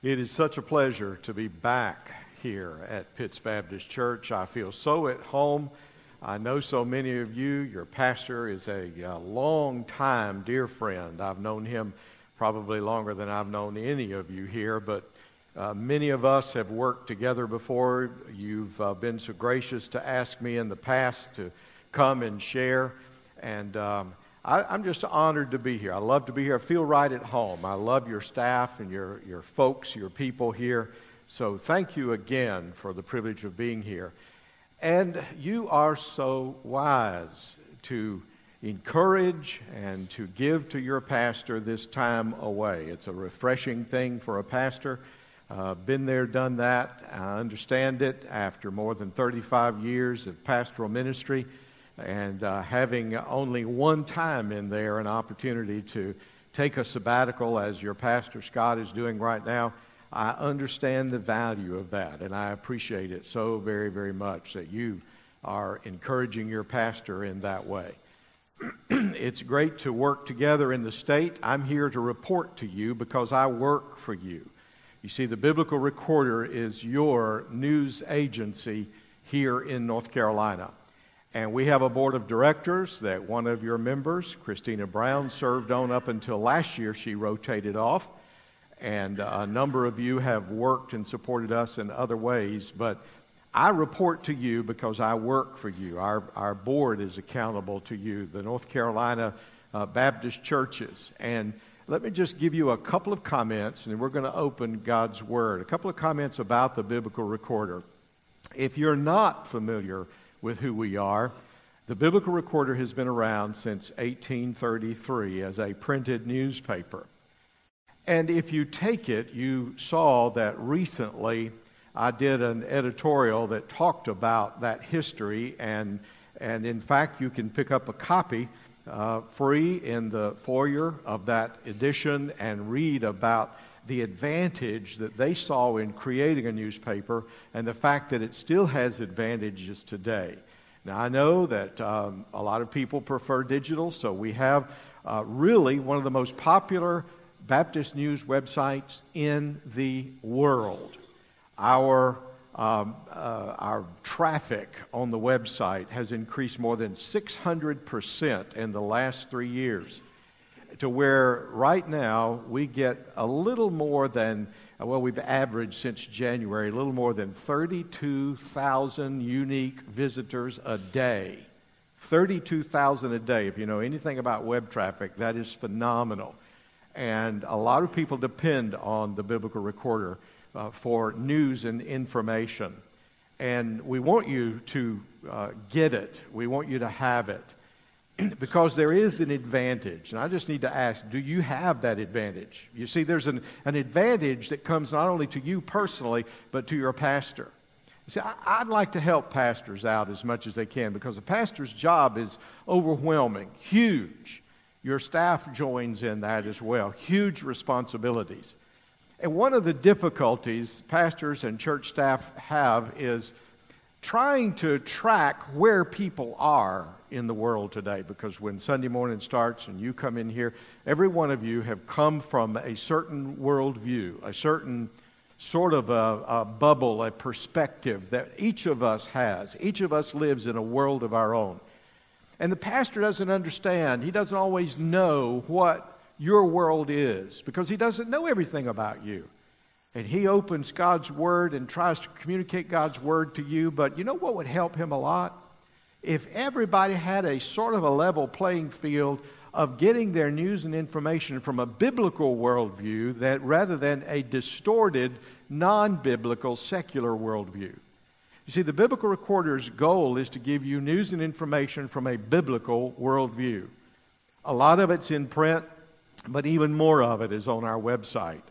It is such a pleasure to be back here at Pitts Baptist Church. I feel so at home. I know so many of you. Your pastor is a long-time dear friend. I've known him probably longer than I've known any of you here, but many of us have worked together before. You've been so gracious to ask me in the past to come and share, and I'm just honored to be here. I love to be here. I feel right at home. I love your staff and your folks, your people here. So thank you again for the privilege of being here. And you are so wise to encourage and to give to your pastor this time away. It's a refreshing thing for a pastor. Been there, done that. I understand it after more than 35 years of pastoral ministry. And having only one time in there, an opportunity to take a sabbatical as your Pastor Scott is doing right now, I understand the value of that, and I appreciate it so very, very much that you are encouraging your pastor in that way. It's great to work together in the state. I'm here to report to you because I work for you. You see, the Biblical Recorder is your news agency here in North Carolina. And we have a board of directors that one of your members, Christina Brown, served on up until last year. She rotated off, and a number of you have worked and supported us in other ways. But I report to you because I work for you. Our board is accountable to you, the North Carolina Baptist churches. And let me just give you a couple of comments, and then we're going to open God's Word. A couple of comments about the Biblical Recorder. If you're not familiar with who we are, the Biblical Recorder has been around since 1833 as a printed newspaper. And if you take it, you saw that recently I did an editorial that talked about that history, and in fact you can pick up a copy free in the foyer of that edition and read about the advantage that they saw in creating a newspaper and the fact that it still has advantages today. Now, I know that a lot of people prefer digital, so we have really one of the most popular Baptist news websites in the world. Our traffic on the website has increased more than 600% in the last 3 years, to where right now we get a little more than, well, we've averaged since January, a little more than 32,000 unique visitors a day. 32,000 a day. If you know anything about web traffic, that is phenomenal. And a lot of people depend on the Biblical Recorder for news and information. And we want you to get it. We want you to have it, because there is an advantage. And I just need to ask, do you have that advantage? You see, there's an advantage that comes not only to you personally, but to your pastor. You see, I'd like to help pastors out as much as they can, because a pastor's job is overwhelming, huge. Your staff joins in that as well, huge responsibilities. And one of the difficulties pastors and church staff have is trying to track where people are in the world today, because when Sunday morning starts and you come in here, every one of you have come from a certain worldview, a certain sort of a bubble, a perspective that each of us has. Each of us lives in a world of our own. And the pastor doesn't understand. He doesn't always know what your world is, because he doesn't know everything about you. And he opens God's Word and tries to communicate God's Word to you, but you know what would help him a lot? If everybody had a sort of a level playing field of getting their news and information from a biblical worldview, that rather than a distorted, non-biblical, secular worldview. You see, the Biblical Recorder's goal is to give you news and information from a biblical worldview. A lot of it's in print, but even more of it is on our website.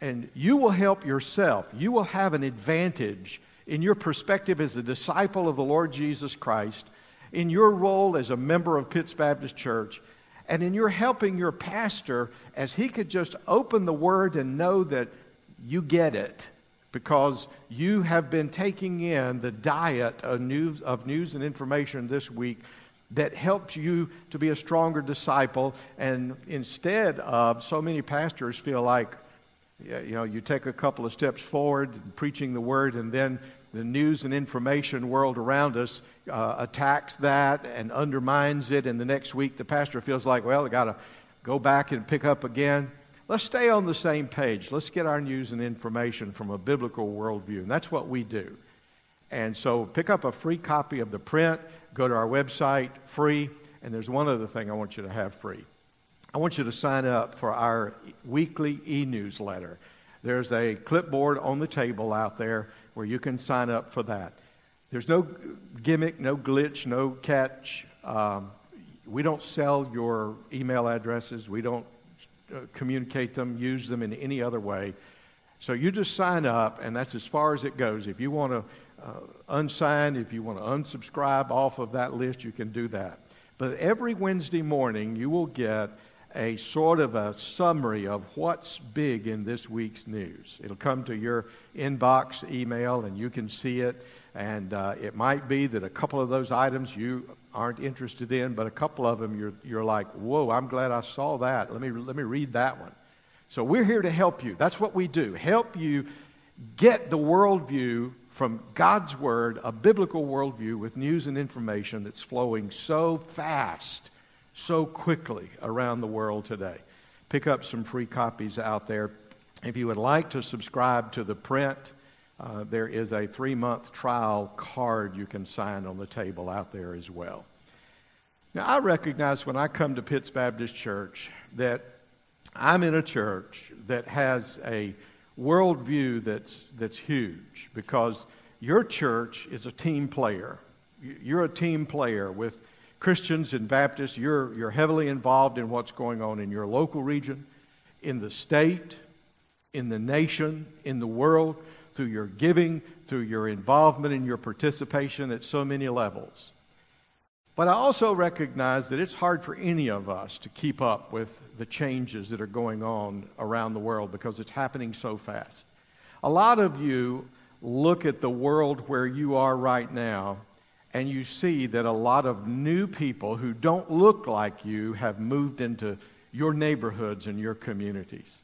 And you will help yourself. You will have an advantage in your perspective as a disciple of the Lord Jesus Christ, in your role as a member of Pitts Baptist Church, and in your helping your pastor as he could just open the Word and know that you get it, because you have been taking in the diet of news and information this week that helps you to be a stronger disciple. And instead of so many pastors feel like, you know, you take a couple of steps forward in preaching the word, and then the news and information world around us attacks that and undermines it, and the next week the pastor feels like, well, I got to go back and pick up again. Let's stay on the same page. Let's get our news and information from a biblical worldview, and that's what we do. And so pick up a free copy of the print, go to our website, free, and there's one other thing I want you to have free. I want you to sign up for our weekly e-newsletter. There's a clipboard on the table out there where you can sign up for that. There's no gimmick, no glitch, no catch. We don't sell your email addresses. We don't communicate them, use them in any other way. So you just sign up, and that's as far as it goes. If you want to unsign, if you want to unsubscribe off of that list, you can do that. But every Wednesday morning, you will get a sort of a summary of what's big in this week's news. It'll come to your inbox email, and you can see it. And it might be that a couple of those items you aren't interested in, but a couple of them you're like, whoa, I'm glad I saw that. Let me read that one. So we're here to help you. That's what we do. Help you get the worldview from God's Word, a biblical worldview with news and information that's flowing so fast, so quickly around the world today. Pick up some free copies out there. If you would like to subscribe to the print, there is a 3-month trial card you can sign on the table out there as well. Now, I recognize when I come to Pitts Baptist Church that I'm in a church that has a worldview that's huge, because your church is a team player. You're a team player with Christians and Baptists. You're heavily involved in what's going on in your local region, in the state, in the nation, in the world, through your giving, through your involvement and your participation at so many levels. But I also recognize that it's hard for any of us to keep up with the changes that are going on around the world, because it's happening so fast. A lot of you look at the world where you are right now, and you see that a lot of new people who don't look like you have moved into your neighborhoods and your communities.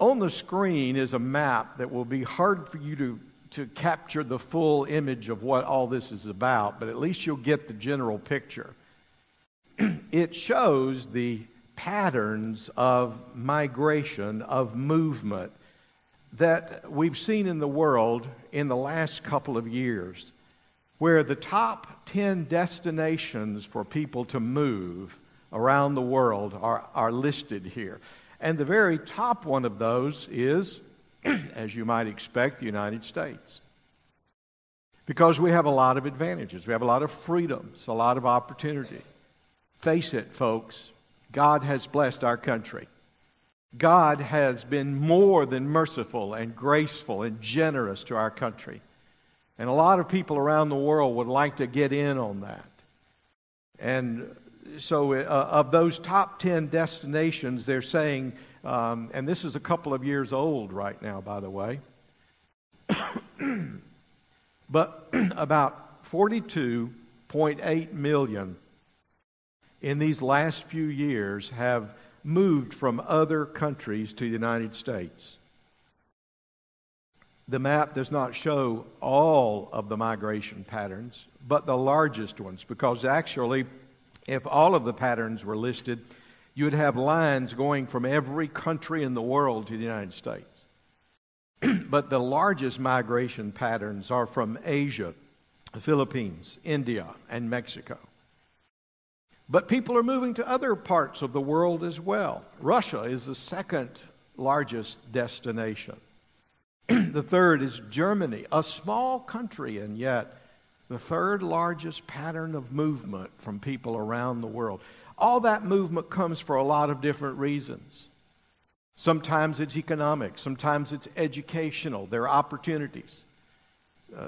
On the screen is a map that will be hard for you to capture the full image of what all this is about, but at least you'll get the general picture. It shows the patterns of migration, of movement, that we've seen in the world in the last couple of years, where the top 10 destinations for people to move around the world are listed here. And the very top one of those is, as you might expect, the United States. Because we have a lot of advantages. We have a lot of freedoms, a lot of opportunity. Face it, folks, God has blessed our country. God has been more than merciful and graceful and generous to our country. And a lot of people around the world would like to get in on that. And so of those top 10 destinations, they're saying, and this is a couple of years old right now, by the way, but about 42.8 million in these last few years have moved from other countries to the United States. The map does not show all of the migration patterns, but the largest ones, because actually, if all of the patterns were listed, you would have lines going from every country in the world to the United States. But the largest migration patterns are from Asia, the Philippines, India, and Mexico. But people are moving to other parts of the world as well. Russia is the second largest destination. The third is Germany, a small country, and yet the third largest pattern of movement from people around the world. All that movement comes for a lot of different reasons. Sometimes it's economic. Sometimes it's educational. There are opportunities.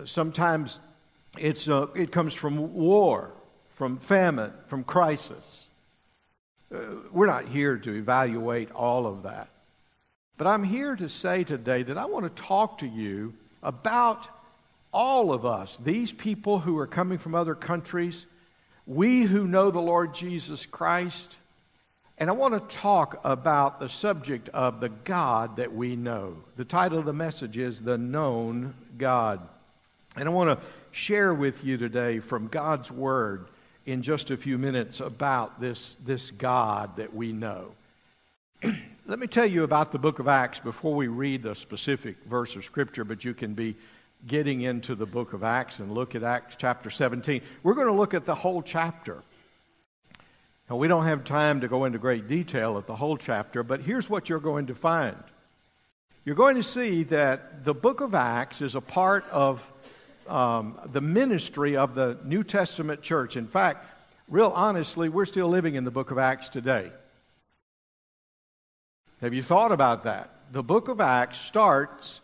Sometimes it comes from war, from famine, from crisis. We're not here to evaluate all of that. But I'm here to say today that I want to talk to you about all of us, these people who are coming from other countries, we who know the Lord Jesus Christ, And I want to talk about the subject of the God that we know. The title of the message is The Known God. And I want to share with you today from God's Word in just a few minutes about this God that we know. Let me tell you about the book of Acts before we read the specific verse of Scripture, but you can be getting into the book of Acts and look at Acts chapter 17. We're going to look at the whole chapter. Now, we don't have time to go into great detail at the whole chapter, but here's what you're going to find. You're going to see that the book of Acts is a part of the ministry of the New Testament church. In fact, real honestly, we're still living in the book of Acts today. Have you thought about that? The book of Acts starts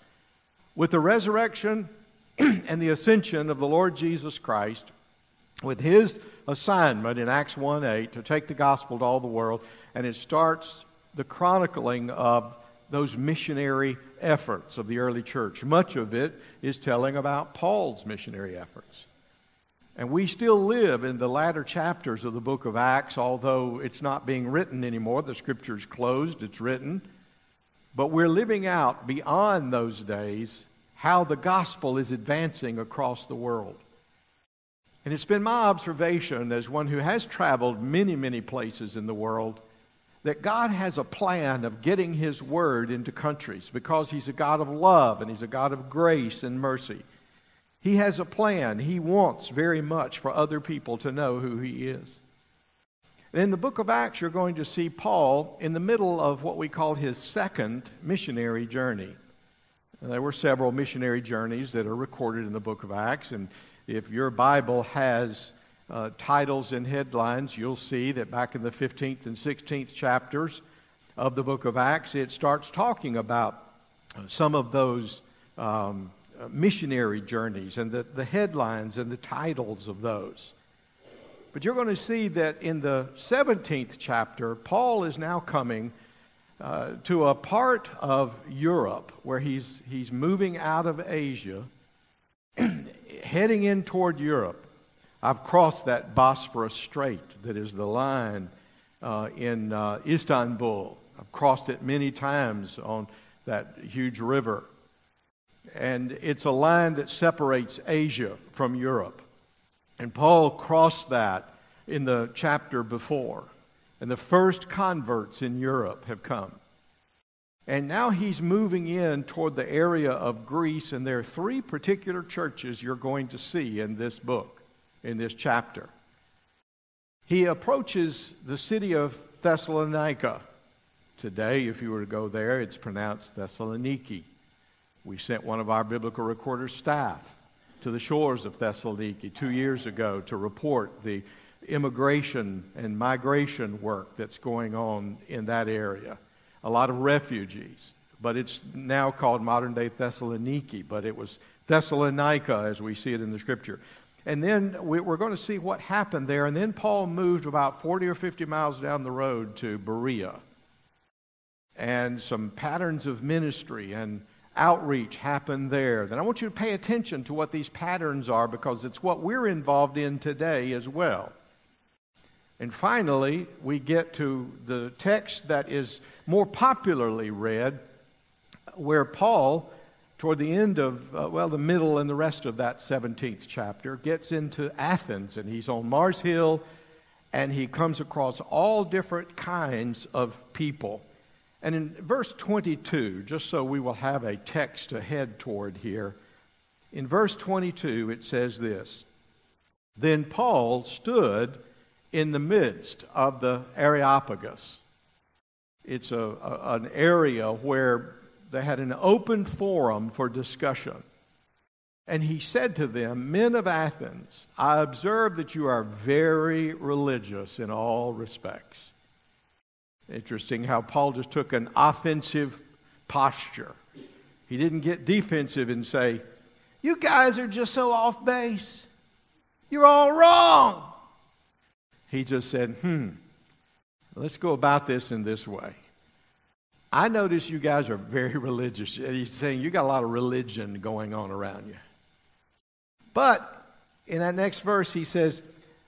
with the resurrection and the ascension of the Lord Jesus Christ, with his assignment in Acts 1:8 to take the gospel to all the world, and it starts the chronicling of those missionary efforts of the early church. Much of it is telling about Paul's missionary efforts. And we still live in the latter chapters of the book of Acts, although it's not being written anymore. The scripture's closed, it's written. But we're living out beyond those days how the gospel is advancing across the world. And it's been my observation as one who has traveled many, many places in the world that God has a plan of getting His Word into countries because He's a God of love and He's a God of grace and mercy. He has a plan. He wants very much for other people to know who He is. And in the book of Acts, you're going to see Paul in the middle of what we call his second missionary journey. And there were several missionary journeys that are recorded in the book of Acts, and if your Bible has titles and headlines, you'll see that back in the 15th and 16th chapters of the book of Acts, it starts talking about some of those missionary journeys and the headlines and the titles of those. But you're going to see that in the 17th chapter, Paul is now coming to a part of Europe where he's moving out of Asia, heading in toward Europe. I've crossed that Bosphorus Strait that is the line in Istanbul. I've crossed it many times on that huge river. And it's a line that separates Asia from Europe. And Paul crossed that in the chapter before. And the first converts in Europe have come. And now he's moving in toward the area of Greece, and there are three particular churches you're going to see in this book, in this chapter. He approaches the city of Thessalonica. Today, if you were to go there, it's pronounced Thessaloniki. We sent one of our Biblical Recorder staff to the shores of Thessaloniki 2 years ago to report the immigration and migration work that's going on in that area. A lot of refugees, but it's now called modern-day Thessaloniki, but it was Thessalonica as we see it in the Scripture. And then we're going to see what happened there, and then Paul moved about 40 or 50 miles down the road to Berea, and some patterns of ministry and outreach happened there. Then I want you to pay attention to what these patterns are because it's what we're involved in today as well. And finally, we get to the text that is more popularly read, where Paul, toward the end of, the middle and the rest of that 17th chapter, gets into Athens, and he's on Mars Hill, and he comes across all different kinds of people. And in verse 22, just so we will have a text to head toward here, in verse 22 it says this, "Then Paul stood in the midst of the Areopagus." It's an area where they had an open forum for discussion. And he said to them, "Men of Athens, I observe that you are very religious in all respects." Interesting how Paul just took an offensive posture. He didn't get defensive and say, "You guys are just so off base. You're all wrong." He just said, let's go about this in this way. I notice you guys are very religious. He's saying you got a lot of religion going on around you. But in that next verse he says,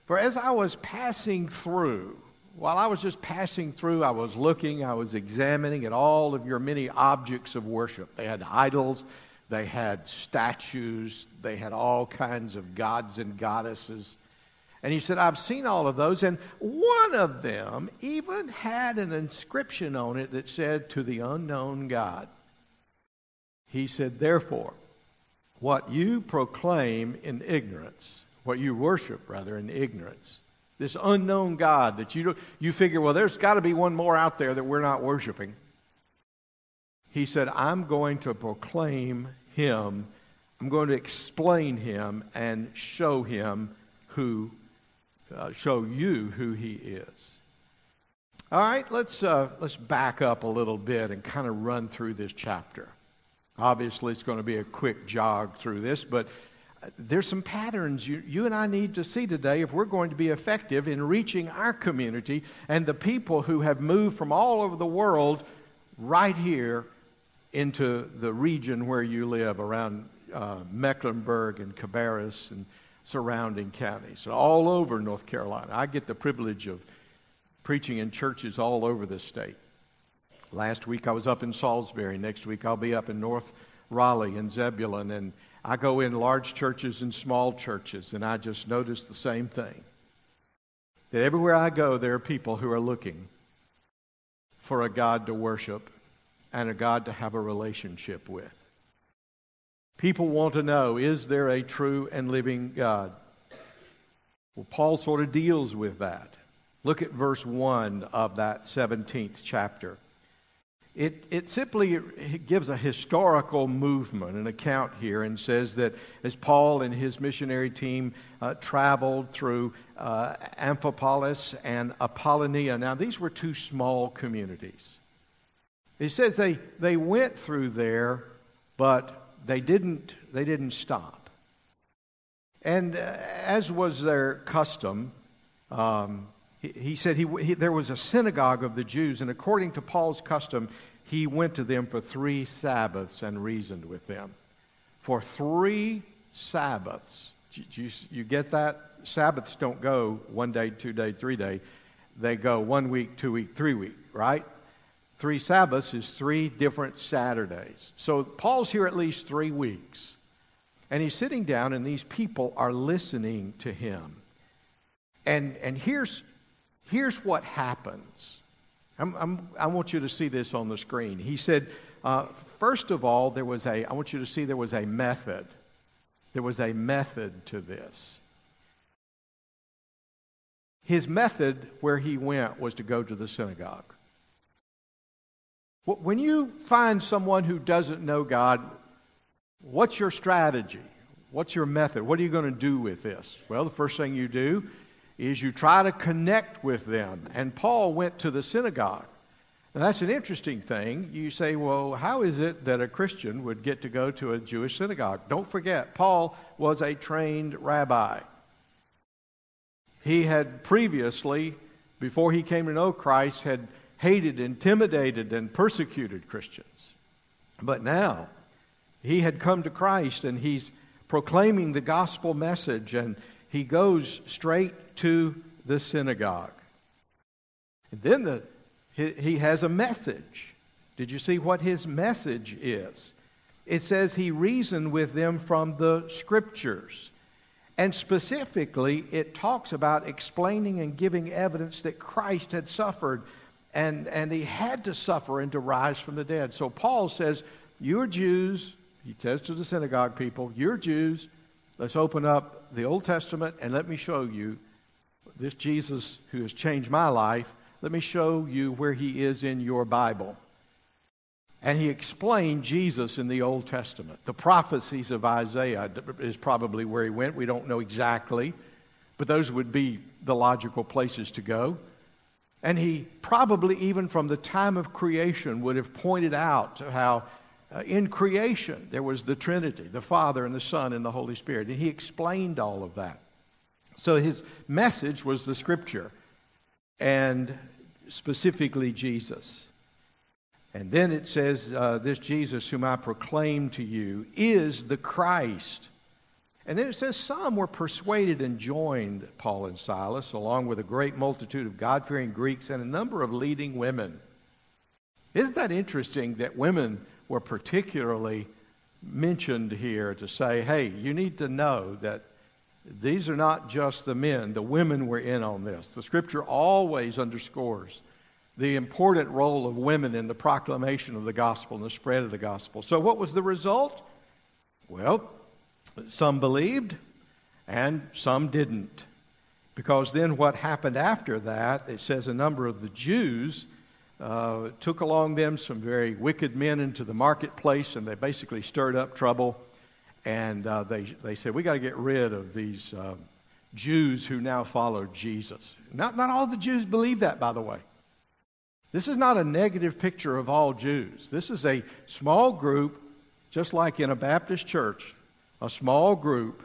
"For as I was passing through," While I was just passing through, I was looking, I was examining at all of your many objects of worship. They had idols, they had statues, they had all kinds of gods and goddesses. And he said, I've seen all of those, and one of them even had an inscription on it that said, to the unknown God. He said, therefore, what you proclaim in ignorance, what you worship, rather, in ignorance, this unknown God that you figure, well, there's got to be one more out there that we're not worshiping. He said, I'm going to proclaim him. I'm going to explain him and show him who show you who he is. All right, let's back up a little bit and kind of run through this chapter. Obviously, it's going to be a quick jog through this, but there's some patterns you and I need to see today if we're going to be effective in reaching our community and the people who have moved from all over the world right here into the region where you live around Mecklenburg and Cabarrus and surrounding counties, all over North Carolina. I get the privilege of preaching in churches all over the state. Last week I was up in Salisbury. Next week I'll be up in North Raleigh and Zebulon. And I go in large churches and small churches, and I just notice the same thing. That everywhere I go, there are people who are looking for a God to worship and a God to have a relationship with. People want to know, is there a true and living God? Well, Paul sort of deals with that. Look at verse 1 of that 17th chapter. It simply gives a historical movement, an account here, and says that as Paul and his missionary team traveled through Amphipolis and Apollonia. Now, these were two small communities. He says they went through there, but They didn't stop. And as was their custom, he said there was a synagogue of the Jews, and according to Paul's custom, he went to them for 3 Sabbaths and reasoned with them. For 3 Sabbaths. You get that? Sabbaths don't go 1 day, 2 day, 3 day. They go 1 week, 2 week, 3 week, right? 3 Sabbaths is 3 different Saturdays. So Paul's here at least 3 weeks. And he's sitting down, and these people are listening to him. And here's what happens. I want you to see this on the screen. He said, first of all, I want you to see there was a method. There was a method to this. His method where he went was to go to the synagogue. When you find someone who doesn't know God, what's your strategy? What's your method? What are you going to do with this? Well, the first thing you do is you try to connect with them. And Paul went to the synagogue. Now, that's an interesting thing. You say, well, how is it that a Christian would get to go to a Jewish synagogue? Don't forget, Paul was a trained rabbi. He had previously, before he came to know Christ, had hated, intimidated, and persecuted Christians. But now, he had come to Christ, and he's proclaiming the gospel message, and he goes straight to the synagogue. And then he has a message. Did you see what his message is? It says he reasoned with them from the Scriptures. And specifically, it talks about explaining and giving evidence that Christ had suffered, and he had to suffer and to rise from the dead. So Paul says, you're Jews, he says to the synagogue people, you're Jews, let's open up the Old Testament and let me show you this Jesus who has changed my life. Let me show you where he is in your Bible. And he explained Jesus in the Old Testament. The prophecies of Isaiah is probably where he went. We don't know exactly, but those would be the logical places to go. And he probably even from the time of creation would have pointed out how in creation there was the Trinity, the Father and the Son and the Holy Spirit. And he explained all of that. So his message was the Scripture and specifically Jesus. And then it says, this Jesus whom I proclaim to you is the Christ. And then it says, some were persuaded and joined Paul and Silas, along with a great multitude of God-fearing Greeks and a number of leading women. Isn't that interesting that women were particularly mentioned here to say, hey, you need to know that these are not just the men. The women were in on this. The Scripture always underscores the important role of women in the proclamation of the gospel and the spread of the gospel. So what was the result? Well, some believed and some didn't. Because then what happened after that, it says a number of the Jews took along them some very wicked men into the marketplace, and they basically stirred up trouble. And they said, we got to get rid of these Jews who now follow Jesus. Not all the Jews believe that, by the way. This is not a negative picture of all Jews. This is a small group, just like in a Baptist church. A small group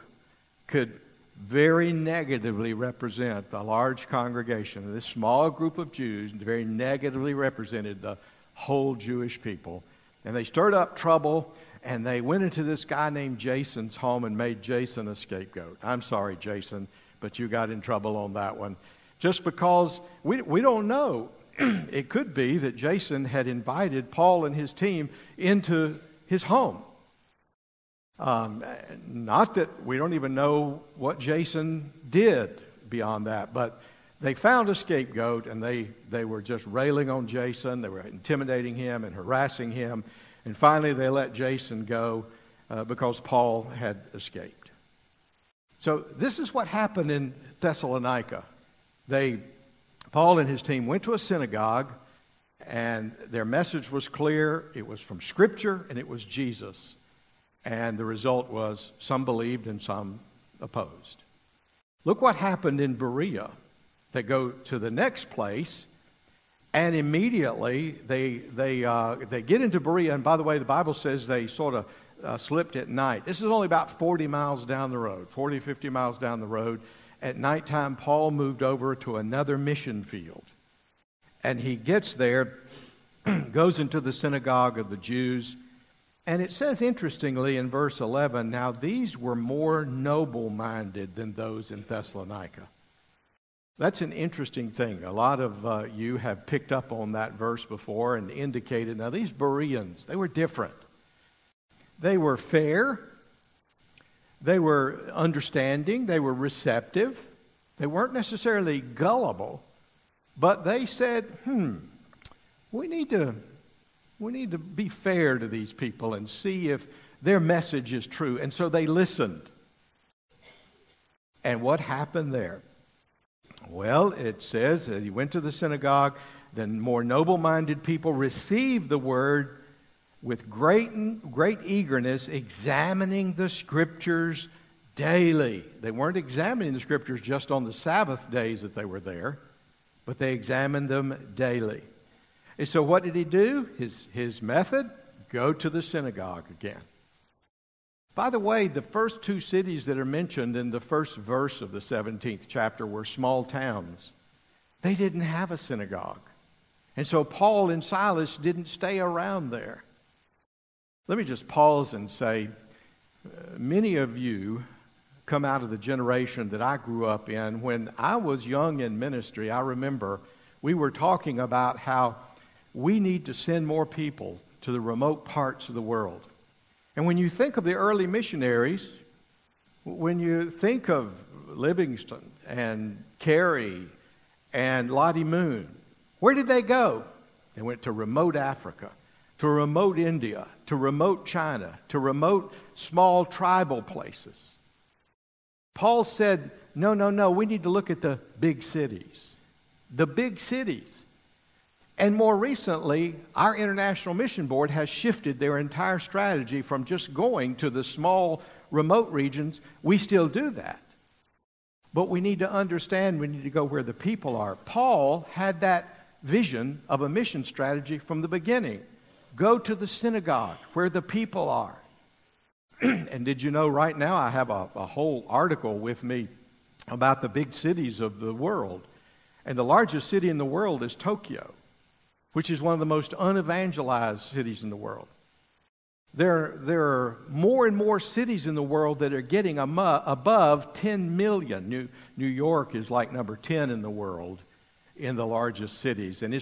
could very negatively represent the large congregation. This small group of Jews very negatively represented the whole Jewish people. And they stirred up trouble, and they went into this guy named Jason's home and made Jason a scapegoat. I'm sorry, Jason, but you got in trouble on that one. Just because we don't know. It could be that Jason had invited Paul and his team into his home. Not that we don't even know what Jason did beyond that, but they found a scapegoat, and they were just railing on Jason. They were intimidating him and harassing him. And finally, they let Jason go because Paul had escaped. So this is what happened in Thessalonica. Paul and his team went to a synagogue, and their message was clear. It was from Scripture, and it was Jesus. And the result was some believed and some opposed. Look what happened in Berea. They go to the next place, and immediately they get into Berea. And by the way, the Bible says they sort of slipped at night. This is only about 40 miles down the road, 40, 50 miles down the road. At nighttime, Paul moved over to another mission field. And he gets there, goes into the synagogue of the Jews. And it says, interestingly, in verse 11, now these were more noble-minded than those in Thessalonica. That's an interesting thing. A lot of you have picked up on that verse before and indicated, now these Bereans, they were different. They were fair. They were understanding. They were receptive. They weren't necessarily gullible, but they said, we need to be fair to these people and see if their message is true. And so they listened. And what happened there? Well, it says that he went to the synagogue. Then more noble-minded people received the word with great eagerness, examining the Scriptures daily. They weren't examining the Scriptures just on the Sabbath days that they were there, but they examined them daily. And so what did he do? His method? Go to the synagogue again. By the way, the first two cities that are mentioned in the first verse of the 17th chapter were small towns. They didn't have a synagogue. And so Paul and Silas didn't stay around there. Let me just pause and say, many of you come out of the generation that I grew up in. When I was young in ministry, I remember we were talking about how we need to send more people to the remote parts of the world. And when you think of the early missionaries, when you think of Livingstone and Carey and Lottie Moon, where did they go? They went to remote Africa, to remote India, to remote China, to remote small tribal places. Paul said, no, we need to look at the big cities. The big cities. And more recently, our International Mission Board has shifted their entire strategy from just going to the small, remote regions. We still do that. But we need to understand, we need to go where the people are. Paul had that vision of a mission strategy from the beginning. Go to the synagogue where the people are. And did you know right now I have a whole article with me about the big cities of the world. And the largest city in the world is Tokyo, which is one of the most unevangelized cities in the world. There are more and more cities in the world that are getting above 10 million. New York is like number 10 in the world in the largest cities, and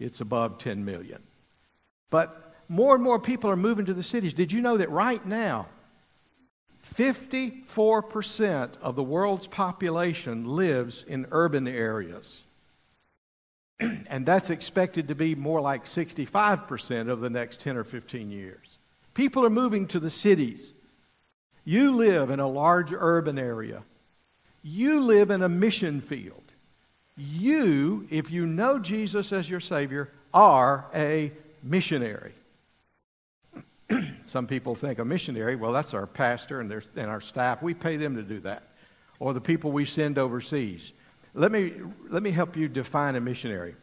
it's above 10 million. But more and more people are moving to the cities. Did you know that right now, 54% of the world's population lives in urban areas? And that's expected to be more like 65% over the next 10 or 15 years. People are moving to the cities. You live in a large urban area. You live in a mission field. You, if you know Jesus as your Savior, are a missionary. Some people think a missionary, well, that's our pastor and our staff. We pay them to do that. Or the people we send overseas. Let me help you define a missionary.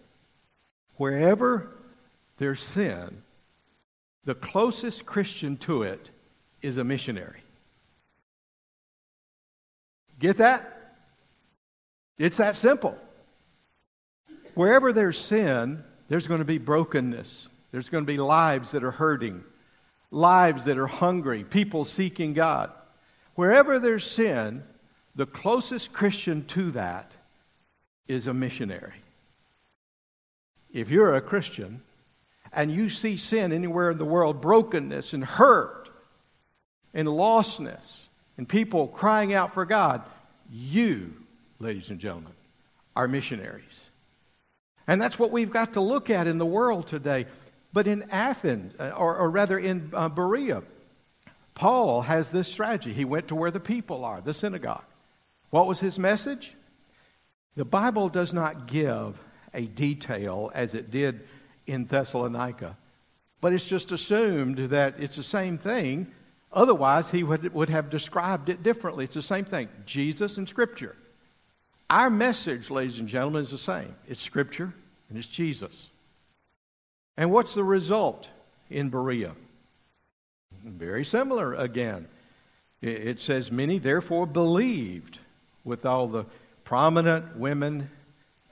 Wherever there's sin, the closest Christian to it is a missionary. Get that? It's that simple. Wherever there's sin, there's going to be brokenness. There's going to be lives that are hurting, lives that are hungry, people seeking God. Wherever there's sin, the closest Christian to that is a missionary. If you're a Christian, and you see sin anywhere in the world, brokenness and hurt and lostness and people crying out for God, you, ladies and gentlemen, are missionaries. And that's what we've got to look at in the world today. But in Athens, or rather in Berea, Paul has this strategy. He went to where the people are, the synagogue. What was his message? The Bible does not give a detail as it did in Thessalonica, but it's just assumed that it's the same thing. Otherwise, he would have described it differently. It's the same thing, Jesus and Scripture. Our message, ladies and gentlemen, is the same. It's Scripture and it's Jesus. And what's the result in Berea? Very similar again. It says, many therefore believed, with all the prominent women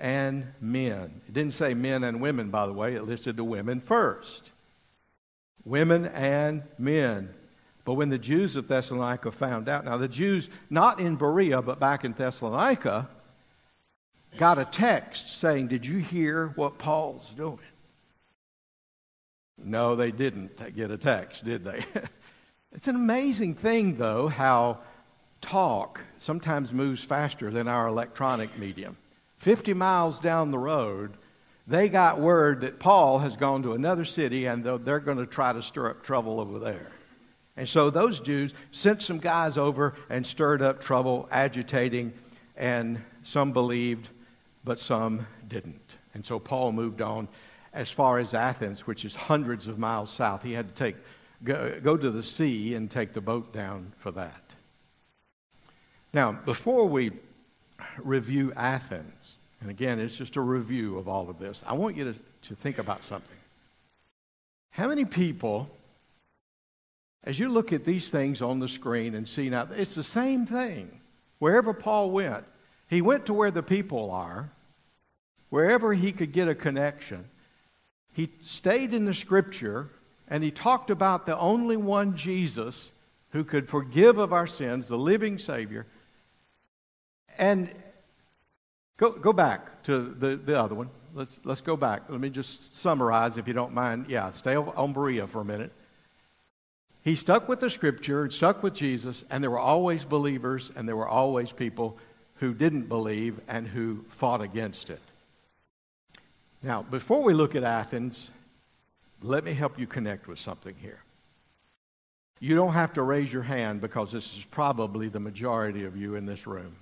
and men. It didn't say men and women, by the way. It listed the women first. Women and men. But when the Jews of Thessalonica found out, now the Jews, not in Berea, but back in Thessalonica, got a text saying, did you hear what Paul's doing? No, they didn't get a text, did they? It's an amazing thing, though, how talk sometimes moves faster than our electronic medium. 50 miles down the road, they got word that Paul has gone to another city and they're going to try to stir up trouble over there. And so those Jews sent some guys over and stirred up trouble, agitating, and some believed, but some didn't. And so Paul moved on as far as Athens, which is hundreds of miles south. He had to go to the sea and take the boat down for that. Now, before we review Athens, and again, it's just a review of all of this, I want you to think about something. How many people, as you look at these things on the screen and see now, it's the same thing. Wherever Paul went, he went to where the people are, wherever he could get a connection. He stayed in the Scripture, and he talked about the only one, Jesus, who could forgive of our sins, the living Savior. And go back to the other one. Let's go back. Let me just summarize, if you don't mind. Yeah, stay on Berea for a minute. He stuck with the Scripture and stuck with Jesus, and there were always believers, and there were always people who didn't believe and who fought against it. Now, before we look at Athens, let me help you connect with something here. You don't have to raise your hand, because this is probably the majority of you in this room.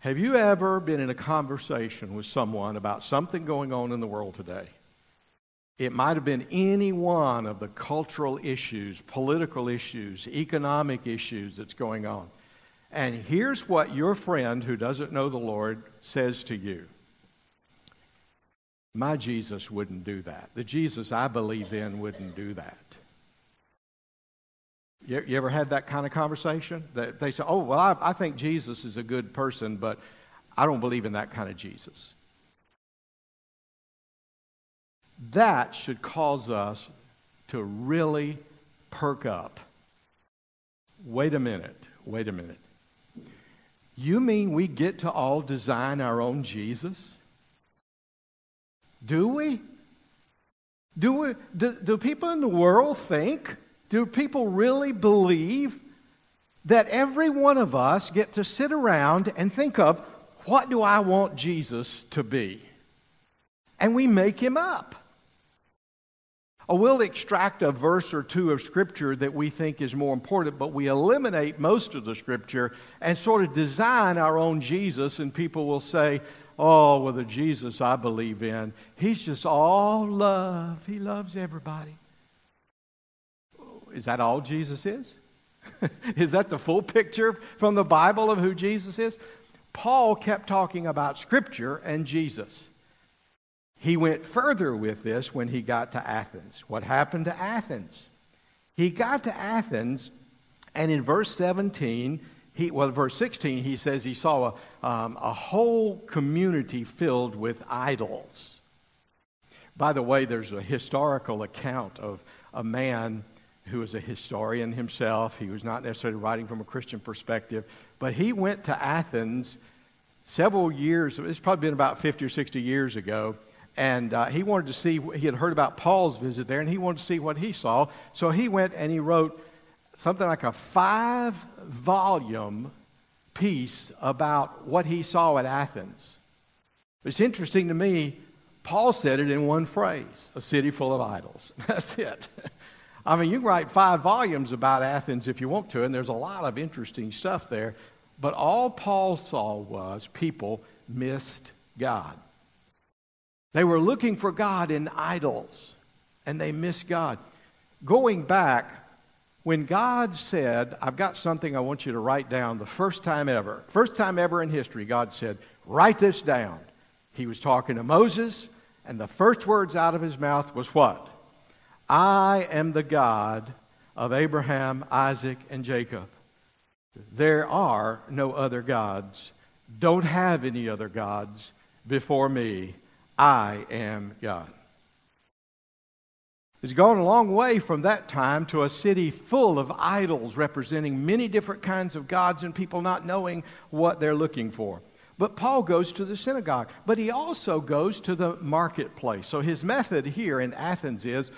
Have you ever been in a conversation with someone about something going on in the world today? It might have been any one of the cultural issues, political issues, economic issues that's going on. And here's what your friend who doesn't know the Lord says to you. My Jesus wouldn't do that. The Jesus I believe in wouldn't do that. You ever had that kind of conversation? They say, oh, well, I think Jesus is a good person, but I don't believe in that kind of Jesus. That should cause us to really perk up. Wait a minute. You mean we get to all design our own Jesus? Do we? Do people in the world think? Do people really believe that every one of us get to sit around and think of, what do I want Jesus to be? And we make him up. Or we'll extract a verse or two of Scripture that we think is more important, but we eliminate most of the Scripture and sort of design our own Jesus, and people will say, oh, well, the Jesus I believe in, he's just all love. He loves everybody. Is that all Jesus is? Is that the full picture from the Bible of who Jesus is? Paul kept talking about Scripture and Jesus. He went further with this when he got to Athens. What happened to Athens? He got to Athens, and in verse 16, he says he saw a whole community filled with idols. By the way, there's a historical account of a man who was a historian himself. He was not necessarily writing from a Christian perspective, but he went to Athens several years, it's probably been about 50 or 60 years ago, and he wanted to see, he had heard about Paul's visit there, and he wanted to see what he saw. So he went and he wrote something like a 5-volume piece about what he saw at Athens. It's interesting to me, Paul said it in one phrase, a city full of idols. That's it. I mean, you can write 5 volumes about Athens if you want to, and there's a lot of interesting stuff there. But all Paul saw was people missed God. They were looking for God in idols, and they missed God. Going back, when God said, I've got something I want you to write down, the first time ever in history, God said, write this down. He was talking to Moses, and the first words out of his mouth was what? I am the God of Abraham, Isaac, and Jacob. There are no other gods. Don't have any other gods before me. I am God. It's gone a long way from that time to a city full of idols representing many different kinds of gods and people not knowing what they're looking for. But Paul goes to the synagogue, but he also goes to the marketplace. So his method here in Athens is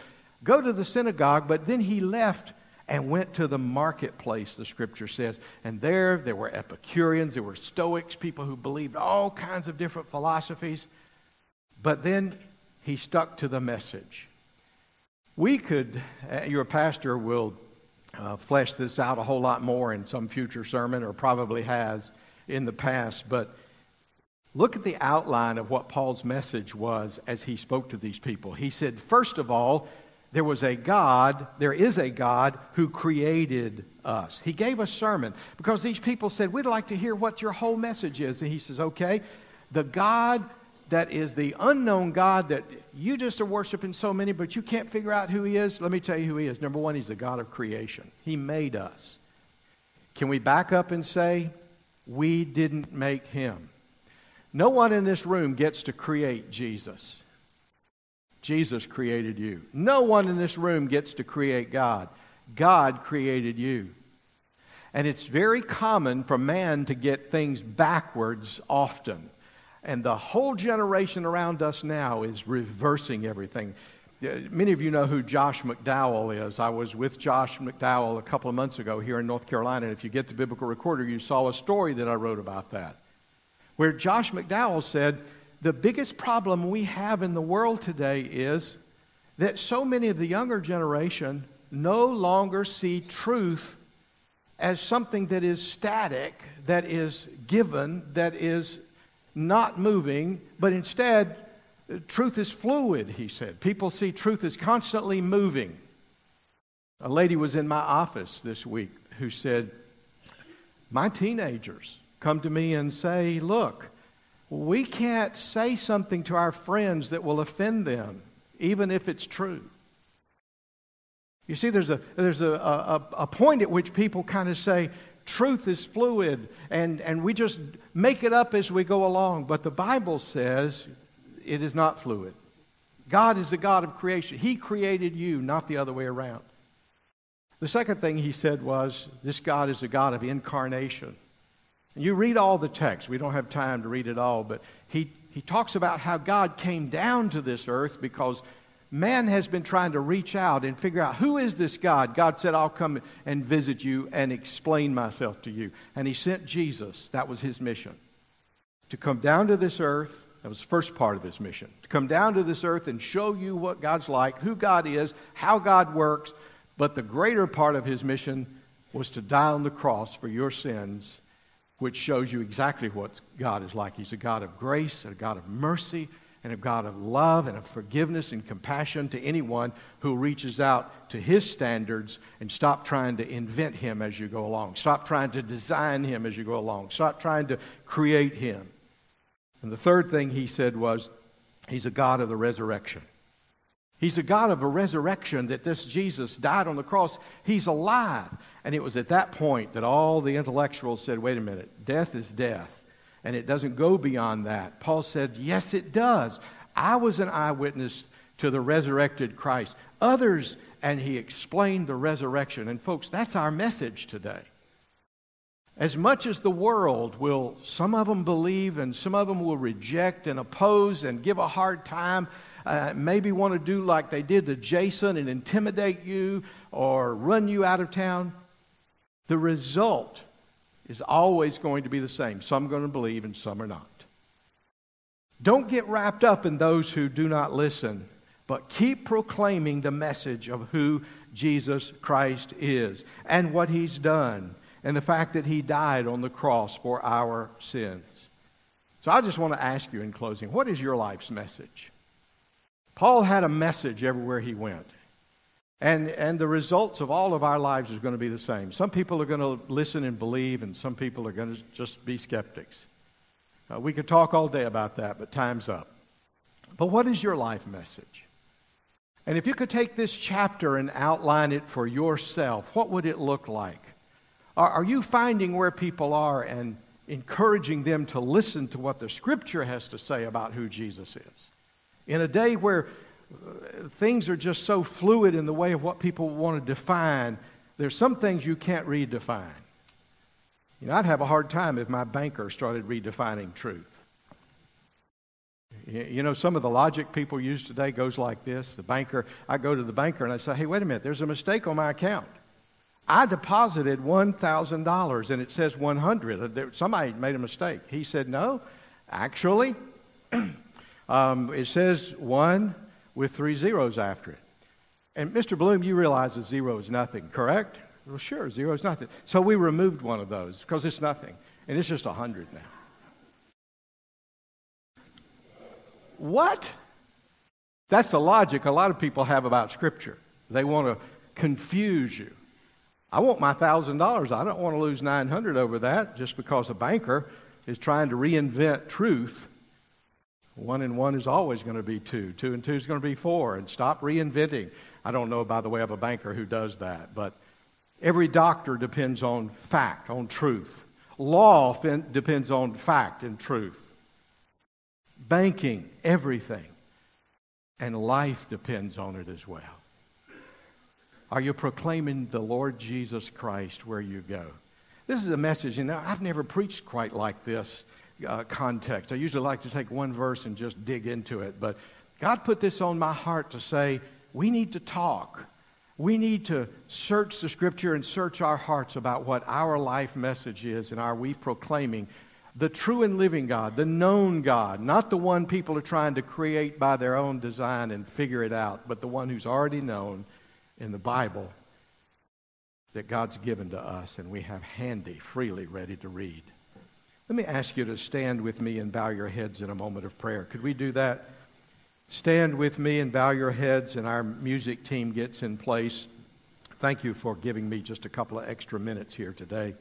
go to the synagogue, but then he left and went to the marketplace, the Scripture says. And there were Epicureans, there were Stoics, people who believed all kinds of different philosophies. But then he stuck to the message. We could, your pastor will flesh this out a whole lot more in some future sermon, or probably has in the past, but look at the outline of what Paul's message was as he spoke to these people. He said, first of all, there is a God who created us. He gave a sermon because these people said, we'd like to hear what your whole message is. And he says, okay, the God that is the unknown God that you just are worshiping so many, but you can't figure out who he is. Let me tell you who he is. Number one, he's the God of creation. He made us. Can we back up and say, we didn't make him? No one in this room gets to create Jesus. Jesus created you. No one in this room gets to create God. God created you. And it's very common for man to get things backwards often. And the whole generation around us now is reversing everything. Many of you know who Josh McDowell is. I was with Josh McDowell a couple of months ago here in North Carolina. And if you get the Biblical Recorder, you saw a story that I wrote about that, where Josh McDowell said, the biggest problem we have in the world today is that so many of the younger generation no longer see truth as something that is static, that is given, that is not moving, but instead, truth is fluid, he said. People see truth as constantly moving. A lady was in my office this week who said, my teenagers come to me and say, look, we can't say something to our friends that will offend them, even if it's true. You see, there's a point at which people kind of say, truth is fluid, and we just make it up as we go along. But the Bible says it is not fluid. God is the God of creation. He created you, not the other way around. The second thing he said was, this God is a God of incarnation. And you read all the text. We don't have time to read it all, but he talks about how God came down to this earth because man has been trying to reach out and figure out, who is this God? God said, I'll come and visit you and explain myself to you. And he sent Jesus. That was his mission. To come down to this earth. That was the first part of his mission. To come down to this earth and show you what God's like, who God is, how God works. But the greater part of his mission was to die on the cross for your sins, which shows you exactly what God is like. He's a God of grace, a God of mercy, and a God of love and of forgiveness and compassion to anyone who reaches out to his standards. And stop trying to invent him as you go along. Stop trying to design him as you go along. Stop trying to create him. And the third thing he said was, he's a God of the resurrection. He's a God of a resurrection, that this Jesus died on the cross. He's alive. And it was at that point that all the intellectuals said, wait a minute, death is death. And it doesn't go beyond that. Paul said, yes, it does. I was an eyewitness to the resurrected Christ. Others, and he explained the resurrection. And folks, that's our message today. As much as the world will, some of them believe and some of them will reject and oppose and give a hard time, maybe want to do like they did to Jason and intimidate you or run you out of town, the result is always going to be the same. Some are going to believe and some are not. Don't get wrapped up in those who do not listen, but keep proclaiming the message of who Jesus Christ is and what he's done. And the fact that he died on the cross for our sins. So I just want to ask you in closing, what is your life's message? Paul had a message everywhere he went. And the results of all of our lives is going to be the same. Some people are going to listen and believe, and some people are going to just be skeptics. We could talk all day about that, but time's up. But what is your life message? And if you could take this chapter and outline it for yourself, what would it look like? Are you finding where people are and encouraging them to listen to what the Scripture has to say about who Jesus is? In a day where things are just so fluid in the way of what people want to define, there's some things you can't redefine. You know, I'd have a hard time if my banker started redefining truth. You know, some of the logic people use today goes like this. I go to the banker and I say, hey, wait a minute, there's a mistake on my account. I deposited $1,000 and it says 100. Somebody made a mistake. He said, no, actually, it says 1 with 3 zeros after it. And Mr. Bloom, you realize a zero is nothing, correct? Well, sure, zero is nothing. So we removed one of those because it's nothing. And it's just 100 now. What? That's the logic a lot of people have about Scripture. They want to confuse you. I want my $1,000. I don't want to lose $900 over that just because a banker is trying to reinvent truth. 1 and 1 is always going to be 2. 2 and 2 is going to be 4. And stop reinventing. I don't know, by the way, of a banker who does that. But every doctor depends on fact, on truth. Law depends on fact and truth. Banking, everything. And life depends on it as well. Are you proclaiming the Lord Jesus Christ where you go? This is a message, and I've never preached quite like this context. I usually like to take one verse and just dig into it. But God put this on my heart to say, we need to talk. We need to search the Scripture and search our hearts about what our life message is, and are we proclaiming the true and living God, the known God, not the one people are trying to create by their own design and figure it out, but the one who's already known in the Bible that God's given to us and we have handy, freely ready to read. Let me ask you to stand with me and bow your heads in a moment of prayer. Could we do that? Stand with me and bow your heads, and our music team gets in place. Thank you for giving me just a couple of extra minutes here today.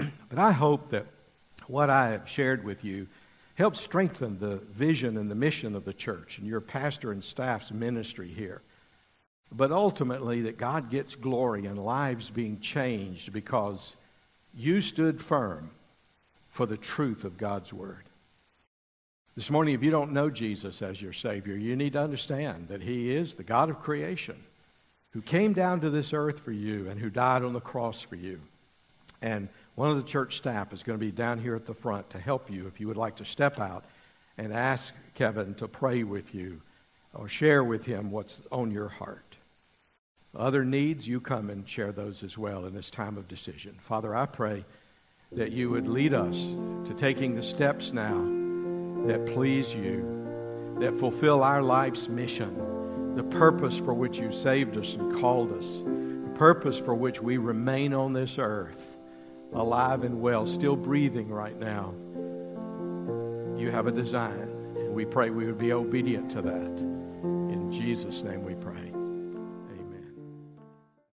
But I hope that what I have shared with you help strengthen the vision and the mission of the church and your pastor and staff's ministry here. But ultimately, that God gets glory and lives being changed because you stood firm for the truth of God's Word. This morning, if you don't know Jesus as your Savior, you need to understand that He is the God of creation. who came down to this earth for you and who died on the cross for you. And one of the church staff is going to be down here at the front to help you if you would like to step out and ask Kevin to pray with you or share with him what's on your heart. Other needs, you come and share those as well in this time of decision. Father, I pray that you would lead us to taking the steps now that please you, that fulfill our life's mission, the purpose for which you saved us and called us, the purpose for which we remain on this earth, alive and well, still breathing right now. You have a design, and we pray we would be obedient to that. In Jesus' name we pray.